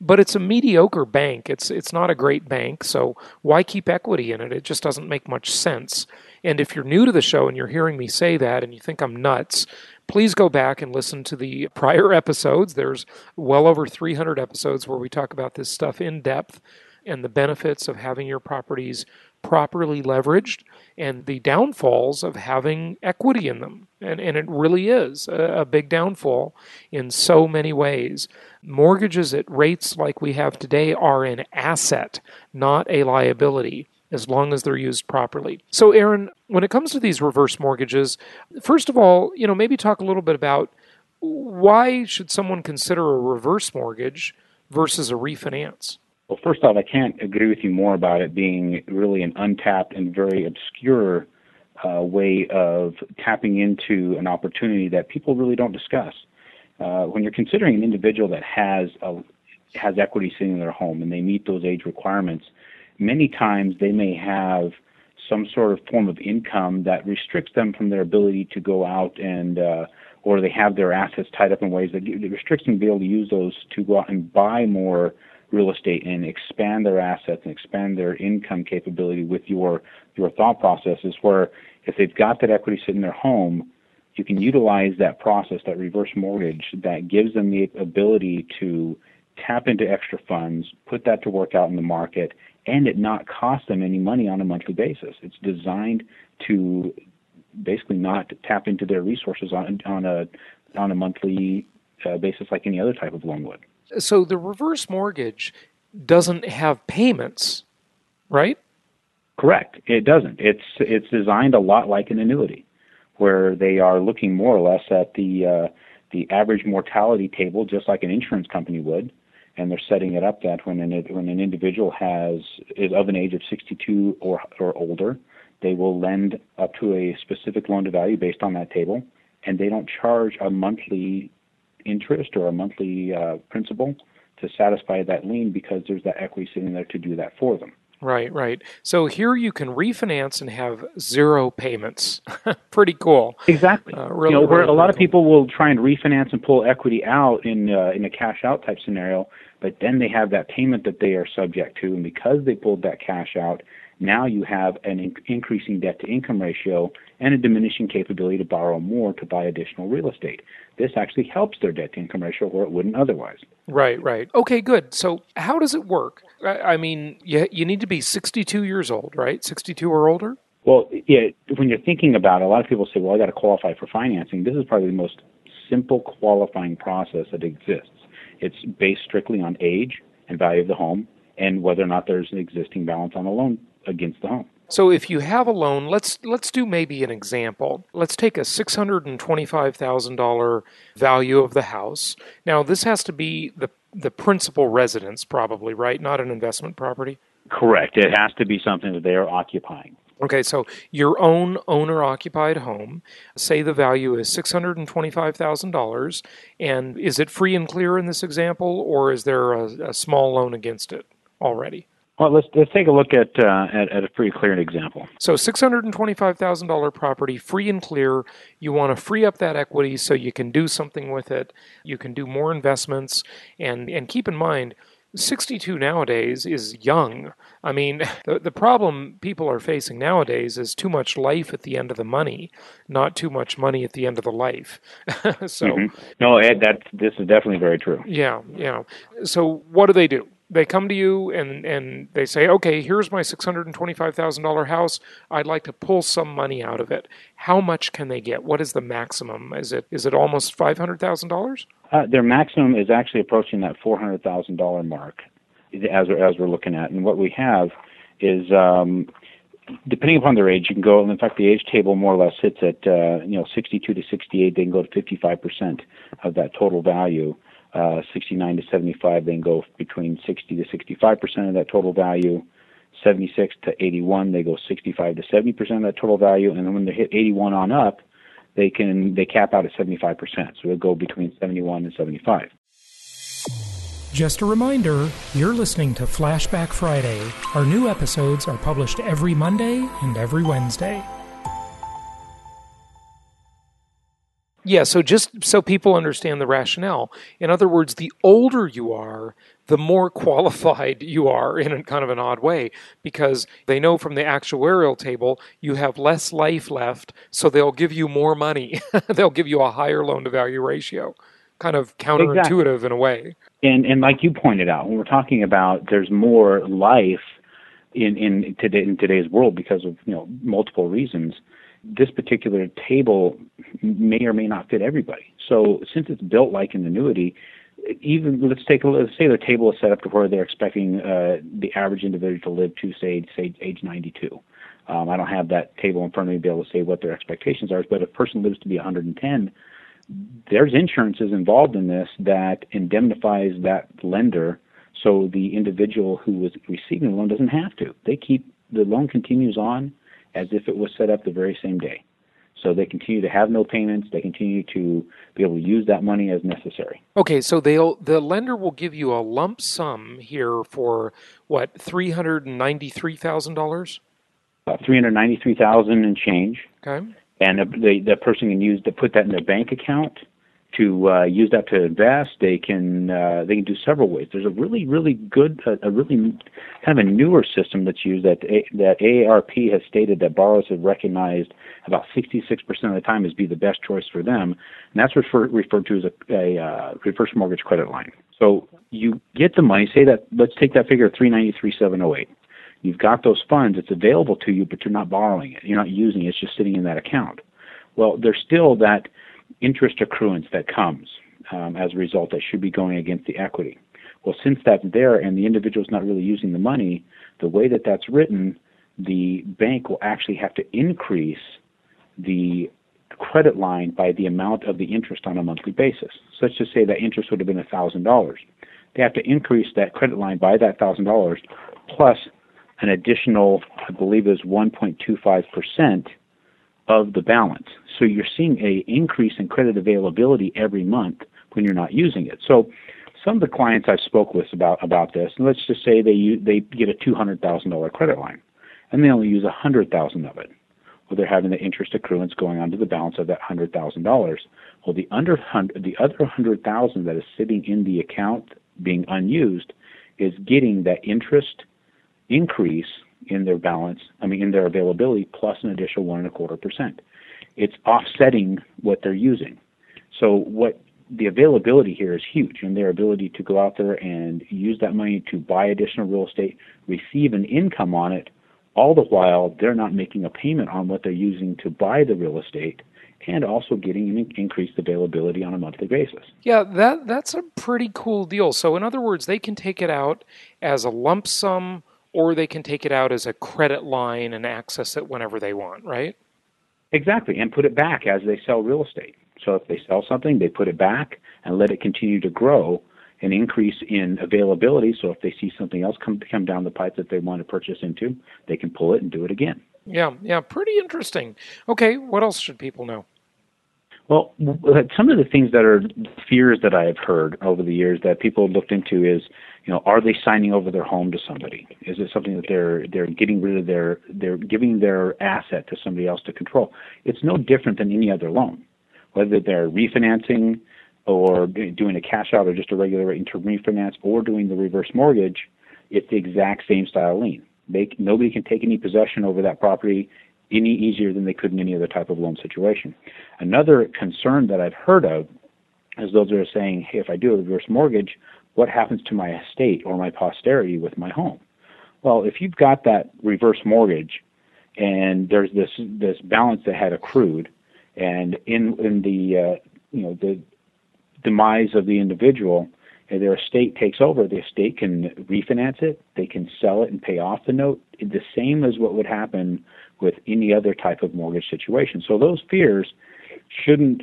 but it's a mediocre bank. It's not a great bank, so why keep equity in it? It just doesn't make much sense. And if you're new to the show and you're hearing me say that and you think I'm nuts, please go back and listen to the prior episodes. There's well over 300 episodes where we talk about this stuff in depth and the benefits of having your properties properly leveraged and the downfalls of having equity in them. And it really is a big downfall in so many ways. Mortgages at rates like we have today are an asset, not a liability, as long as they're used properly. So, Aaron, when it comes to these reverse mortgages, first of all, maybe talk a little bit about why should someone consider a reverse mortgage versus a refinance? Well, first off, I can't agree with you more about it being really an untapped and very obscure way of tapping into an opportunity that people really don't discuss. When you're considering an individual that has equity sitting in their home and they meet those age requirements, many times they may have some sort of form of income that restricts them from their ability to go out and, or they have their assets tied up in ways that restricts them to be able to use those to go out and buy more real estate and expand their assets and expand their income capability with your thought processes, where if they've got that equity sitting in their home, you can utilize that process, that reverse mortgage, that gives them the ability to tap into extra funds, put that to work out in the market, and it not cost them any money on a monthly basis. It's designed to basically not tap into their resources on a monthly basis like any other type of loan would. So the reverse mortgage doesn't have payments, right? Correct. It doesn't. It's designed a lot like an annuity, where they are looking more or less at the average mortality table, just like an insurance company would. And they're setting it up that when an individual is of an age of 62 or older, they will lend up to a specific loan to value based on that table, and they don't charge a monthly interest or a monthly principal to satisfy that lien, because there's that equity sitting there to do that for them. Right, right. So here you can refinance and have zero payments. Pretty cool. Exactly. Really, you know, where really a lot cool. of people will try and refinance and pull equity out in a cash out type scenario, but then they have that payment that they are subject to, and because they pulled that cash out, now you have an increasing debt-to-income ratio and a diminishing capability to borrow more to buy additional real estate. This actually helps their debt-to-income ratio where it wouldn't otherwise. Right, right. Okay, good. So how does it work? I mean, you need to be 62 years old, right? 62 or older? Well, yeah, when you're thinking about it, a lot of people say, well, I got to qualify for financing. This is probably the most simple qualifying process that exists. It's based strictly on age and value of the home and whether or not there's an existing balance on the loan against the home. So if you have a loan, let's do maybe an example. Let's take a $625,000 value of the house. Now, this has to be the principal residence probably, right? Not an investment property? Correct. It has to be something that they are occupying. Okay, so your own owner-occupied home, say the value is $625,000, and is it free and clear in this example, or is there a small loan against it already? Well, let's take a look at a pretty clear example. So $625,000 property, free and clear. You want to free up that equity so you can do something with it. You can do more investments. And keep in mind, 62 nowadays is young. I mean, the problem people are facing nowadays is too much life at the end of the money, not too much money at the end of the life. So mm-hmm. No, Ed, this is definitely very true. Yeah, yeah. So what do? They come to you and they say, okay, here's my $625,000 house. I'd like to pull some money out of it. How much can they get? What is the maximum? Is it almost $500,000? Their maximum is actually approaching that $400,000 mark as we're looking at. And what we have is, depending upon their age, you can go, and in fact, the age table more or less sits at 62 to 68. They can go to 55% of that total value. 69 to 75, they can go between 60 to 65% of that total value. 76 to 81, they go 65 to 70% of that total value. And then when they hit 81 on up, they cap out at 75%. So they'll go between 71 and 75. Just a reminder, you're listening to Flashback Friday. Our new episodes are published every Monday and every Wednesday. Yeah, so just so people understand the rationale. In other words, the older you are, the more qualified you are in a kind of an odd way, because they know from the actuarial table you have less life left, so they'll give you more money. They'll give you a higher loan-to-value ratio. Kind of counterintuitive Exactly. In a way. And like you pointed out, when we're talking about there's more life in today's world because of multiple reasons, this particular table may or may not fit everybody. So since it's built like an annuity, let's say their table is set up to where they're expecting the average individual to live to, say age 92. I don't have that table in front of me to be able to say what their expectations are, but if a person lives to be 110, there's insurances involved in this that indemnifies that lender, so the individual who was receiving the loan doesn't have to. The loan continues on, as if it was set up the very same day. So they continue to have no payments. They continue to be able to use that money as necessary. Okay, so the lender will give you a lump sum here for, what, $393,000? $393,000 and change. Okay. And the person can use to put that in their bank account to use that to invest. They can do several ways. There's a really, really good, a really kind of a newer system that's used that AARP has stated that borrowers have recognized about 66% of the time as be the best choice for them, and that's referred to as a reverse mortgage credit line. So you get the money. Say that. Let's take that figure of $393,708. You've got those funds. It's available to you, but you're not borrowing it. You're not using it. It's just sitting in that account. Well, there's still that interest accruance that comes as a result that should be going against the equity. Well, since that's there and the individual's not really using the money, the way that that's written, the bank will actually have to increase the credit line by the amount of the interest on a monthly basis. So let's just say that interest would have been $1,000. They have to increase that credit line by that $1,000 plus an additional, I believe it was 1.25% of the balance. So you're seeing an increase in credit availability every month when you're not using it. So some of the clients I spoke with about this, and let's just say they get a $200,000 credit line, and they only use $100,000 of it. Well, they're having the interest accruance going on to the balance of that $100,000. Well, the other $100,000 that is sitting in the account being unused is getting that interest increase in their balance, in their availability, plus an additional 1.25%. It's offsetting what they're using. So what the availability here is huge, and their ability to go out there and use that money to buy additional real estate, receive an income on it, all the while they're not making a payment on what they're using to buy the real estate, and also getting an increased availability on a monthly basis. Yeah, that's a pretty cool deal. So in other words, they can take it out as a lump sum, or they can take it out as a credit line and access it whenever they want, right? Exactly, and put it back as they sell real estate. So if they sell something, they put it back and let it continue to grow and increase in availability. So if they see something else come down the pipe that they want to purchase into, they can pull it and do it again. Yeah, pretty interesting. Okay, what else should people know? Well, some of the things that are fears that I have heard over the years that people have looked into is, are they signing over their home to somebody? Is it something that they're getting rid of they're giving their asset to somebody else to control? It's no different than any other loan, whether they're refinancing or doing a cash out or just a regular rate to refinance or doing the reverse mortgage. It's the exact same style lien. Nobody can take any possession over that property any easier than they could in any other type of loan situation. Another concern that I've heard of is those that are saying, hey, if I do a reverse mortgage, what happens to my estate or my posterity with my home? Well, if you've got that reverse mortgage and there's this balance that had accrued, and in the the demise of the individual, and their estate takes over, the estate can refinance it, they can sell it and pay off the note, the same as what would happen with any other type of mortgage situation. So those fears shouldn't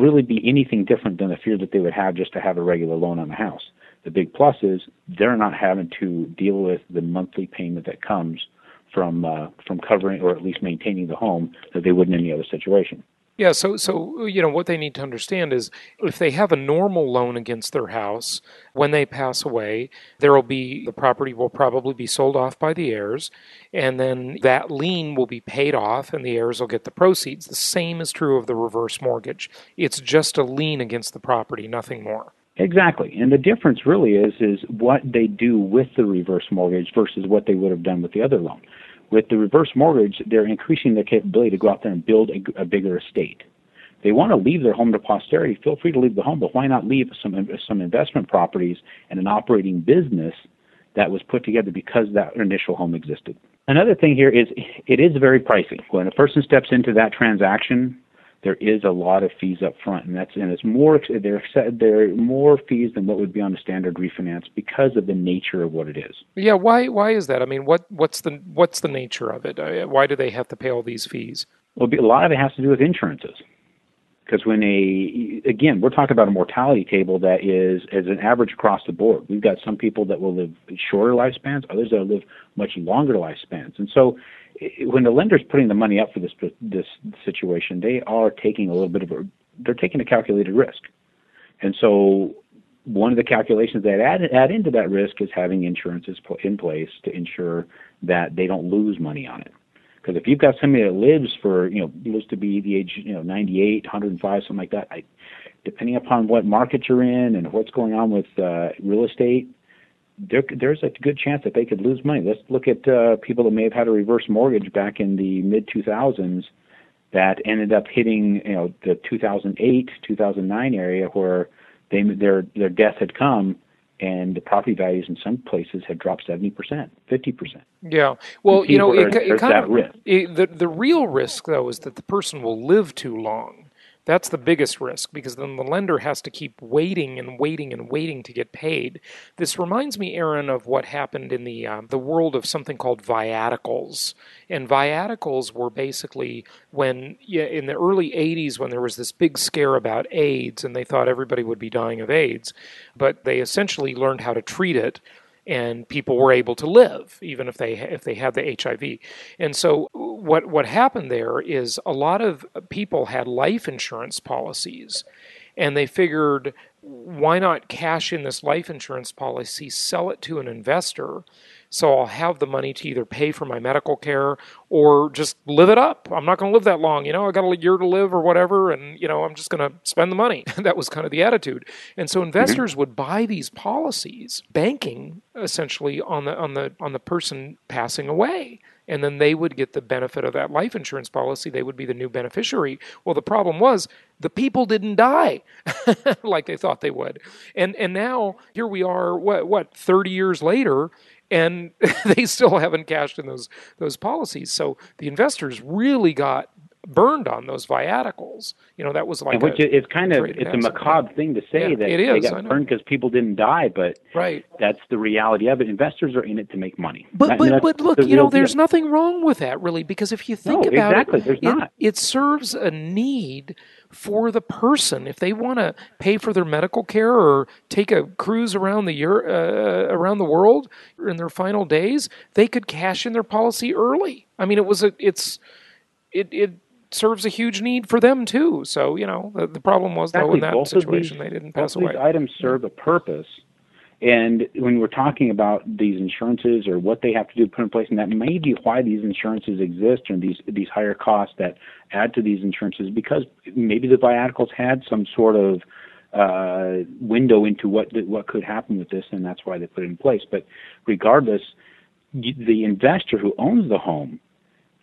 really be anything different than the fear that they would have just to have a regular loan on the house. The big plus is they're not having to deal with the monthly payment that comes from covering or at least maintaining the home that they wouldn't in any other situation. Yeah, so what they need to understand is if they have a normal loan against their house, when they pass away, the property will probably be sold off by the heirs, and then that lien will be paid off and the heirs will get the proceeds. The same is true of the reverse mortgage. It's just a lien against the property, nothing more. Exactly. And the difference really is what they do with the reverse mortgage versus what they would have done with the other loan. With the reverse mortgage, they're increasing their capability to go out there and build a bigger estate. They want to leave their home to posterity. Feel free to leave the home, but why not leave some investment properties and an operating business that was put together because that initial home existed? Another thing here is it is very pricey. When a person steps into that transaction, there is a lot of fees up front, and it's more. There are more fees than what would be on a standard refinance because of the nature of what it is. Yeah, why is that? What's the nature of it? Why do they have to pay all these fees? Well, a lot of it has to do with insurances, because we're talking about a mortality table that is an average across the board. We've got some people that will live shorter lifespans, others that will live much longer lifespans, and so when the lender's putting the money up for this situation, they are taking a little bit of they're taking a calculated risk. And so one of the calculations that add into that risk is having insurances in place to ensure that they don't lose money on it. Because if you've got somebody that lives to be the age 98, 105, something like that, depending upon what market you're in and what's going on with real estate, there's a good chance that they could lose money. Let's look at people that may have had a reverse mortgage back in the mid 2000s that ended up hitting the 2008, 2009 area where their death had come, and the property values in some places had dropped 70%, 50%. Yeah, well, the real risk though is that the person will live too long. That's the biggest risk, because then the lender has to keep waiting and waiting and waiting to get paid. This reminds me, Aaron, of what happened in the world of something called viaticals. And viaticals were basically when, in the early 80s, when there was this big scare about AIDS, and they thought everybody would be dying of AIDS, but they essentially learned how to treat it. And people were able to live, even if they had the HIV. And so what happened there is a lot of people had life insurance policies, and they figured, why not cash in this life insurance policy, sell it to an investor, so I'll have the money to either pay for my medical care or just live it up. I'm not going to live that long. I got a year to live or whatever, and, I'm just going to spend the money. That was kind of the attitude. And so investors would buy these policies, banking essentially on the person passing away. And then they would get the benefit of that life insurance policy. They would be the new beneficiary. Well, the problem was the people didn't die like they thought they would. And now here we are, 30 years later, and they still haven't cashed in those policies. So the investors really got burned on those viaticals. That was like it's a macabre thing to say, that they got burned because people didn't die, but right. That's the reality of it. Investors are in it to make money. But look, there's nothing wrong with that really, because if you think about it serves a need for the person. If they want to pay for their medical care or take a cruise around the world in their final days, they could cash in their policy early. I mean, it serves a huge need for them too. So, the problem was though in that situation they didn't pass away. These items serve a purpose. And when we're talking about these insurances or what they have to do to put in place, and that may be why these insurances exist, and these higher costs that add to these insurances, because maybe the viaticals had some sort of window into what could happen with this, and that's why they put it in place. But regardless, the investor who owns the home,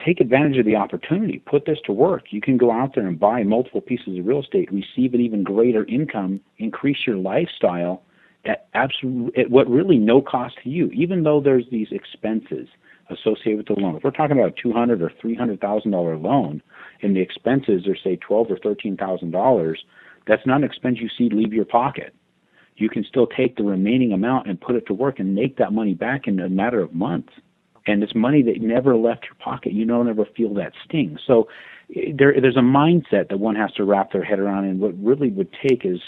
take advantage of the opportunity. Put this to work. You can go out there and buy multiple pieces of real estate, receive an even greater income, increase your lifestyle at what really no cost to you, even though there's these expenses associated with the loan. If we're talking about a $200,000 or $300,000 loan and the expenses are, say, $12,000 or $13,000, that's not an expense you see leave your pocket. You can still take the remaining amount and put it to work and make that money back in a matter of months. And it's money that never left your pocket. You don't ever feel that sting. So there's a mindset that one has to wrap their head around. And what really would take is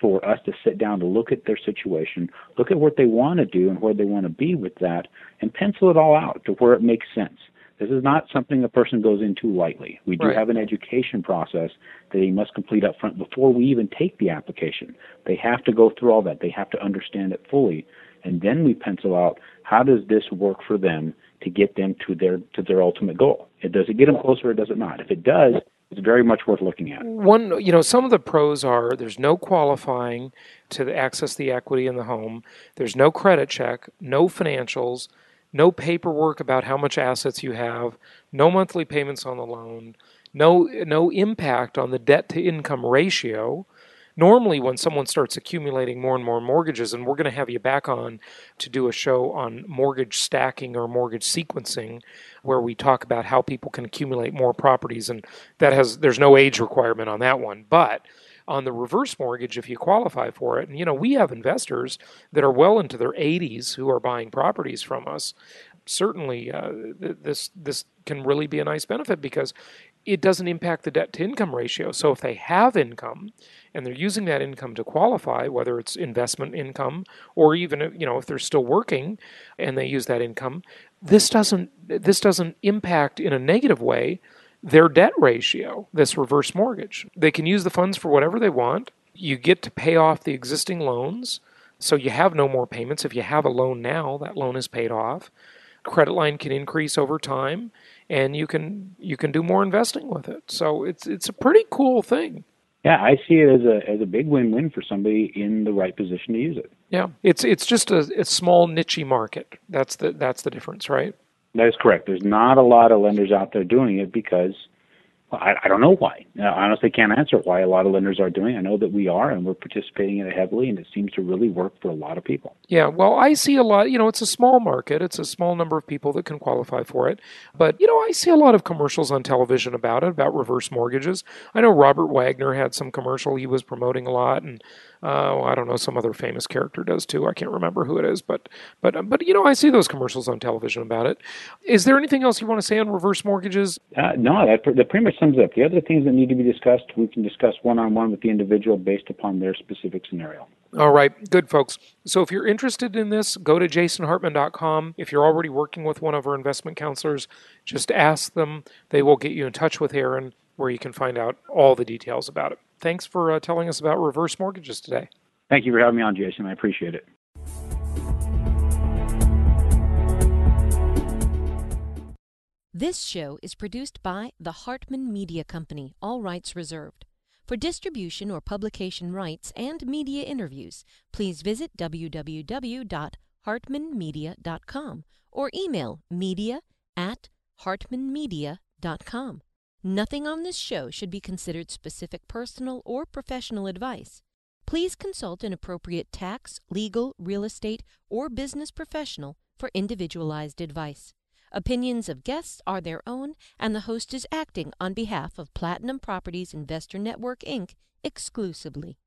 for us to sit down to look at their situation, look at what they want to do and where they want to be with that, and pencil it all out to where it makes sense. This is not something a person goes into lightly. We do have an education process that they must complete up front before we even take the application. They have to go through all that. They have to understand it fully. And then we pencil out, how does this work for them to get them to their ultimate goal? Does it get them closer or does it not? If it does, it's very much worth looking at. One, some of the pros are there's no qualifying to access the equity in the home. There's no credit check, no financials, no paperwork about how much assets you have, no monthly payments on the loan, no impact on the debt-to-income ratio. Normally, when someone starts accumulating more and more mortgages, and we're going to have you back on to do a show on mortgage stacking or mortgage sequencing, where we talk about how people can accumulate more properties, and there's no age requirement on that one. But on the reverse mortgage, if you qualify for it, and we have investors that are well into their 80s who are buying properties from us. Certainly, this can really be a nice benefit, because it doesn't impact the debt-to-income ratio. So if they have income and they're using that income to qualify, whether it's investment income or even, you know, if they're still working and they use that income, this doesn't impact in a negative way their debt ratio, this reverse mortgage. They can use the funds for whatever they want. You get to pay off the existing loans, so you have no more payments. If you have a loan now, that loan is paid off. Credit line can increase over time, and you can do more investing with it. So it's a pretty cool thing. Yeah, I see it as a big win-win for somebody in the right position to use it. Yeah, it's just a small niche market. That's the difference, right? That is correct. There's not a lot of lenders out there doing it because, well, I don't know why. I honestly can't answer why a lot of lenders are doing it. I know that we are, and we're participating in it heavily, and it seems to really work for a lot of people. Yeah, well, I see a lot. You know, it's a small market. It's a small number of people that can qualify for it. But, you know, I see a lot of commercials on television about it, about reverse mortgages. I know Robert Wagner had some commercial he was promoting a lot, and I don't know, some other famous character does too. I can't remember who it is, but you know, I see those commercials on television about it. Is there anything else you want to say on reverse mortgages? No, that pretty much sums it up. The other things that need to be discussed, we can discuss one-on-one with the individual based upon their specific scenario. All right, good folks. So if you're interested in this, go to jasonhartman.com. If you're already working with one of our investment counselors, just ask them. They will get you in touch with Aaron, where you can find out all the details about it. Thanks for telling us about reverse mortgages today. Thank you for having me on, Jason. I appreciate it. This show is produced by the Hartman Media Company, all rights reserved. For distribution or publication rights and media interviews, please visit www.hartmanmedia.com or email media@hartmanmedia.com. Nothing on this show should be considered specific personal or professional advice. Please consult an appropriate tax, legal, real estate, or business professional for individualized advice. Opinions of guests are their own, and the host is acting on behalf of Platinum Properties Investor Network, Inc. exclusively.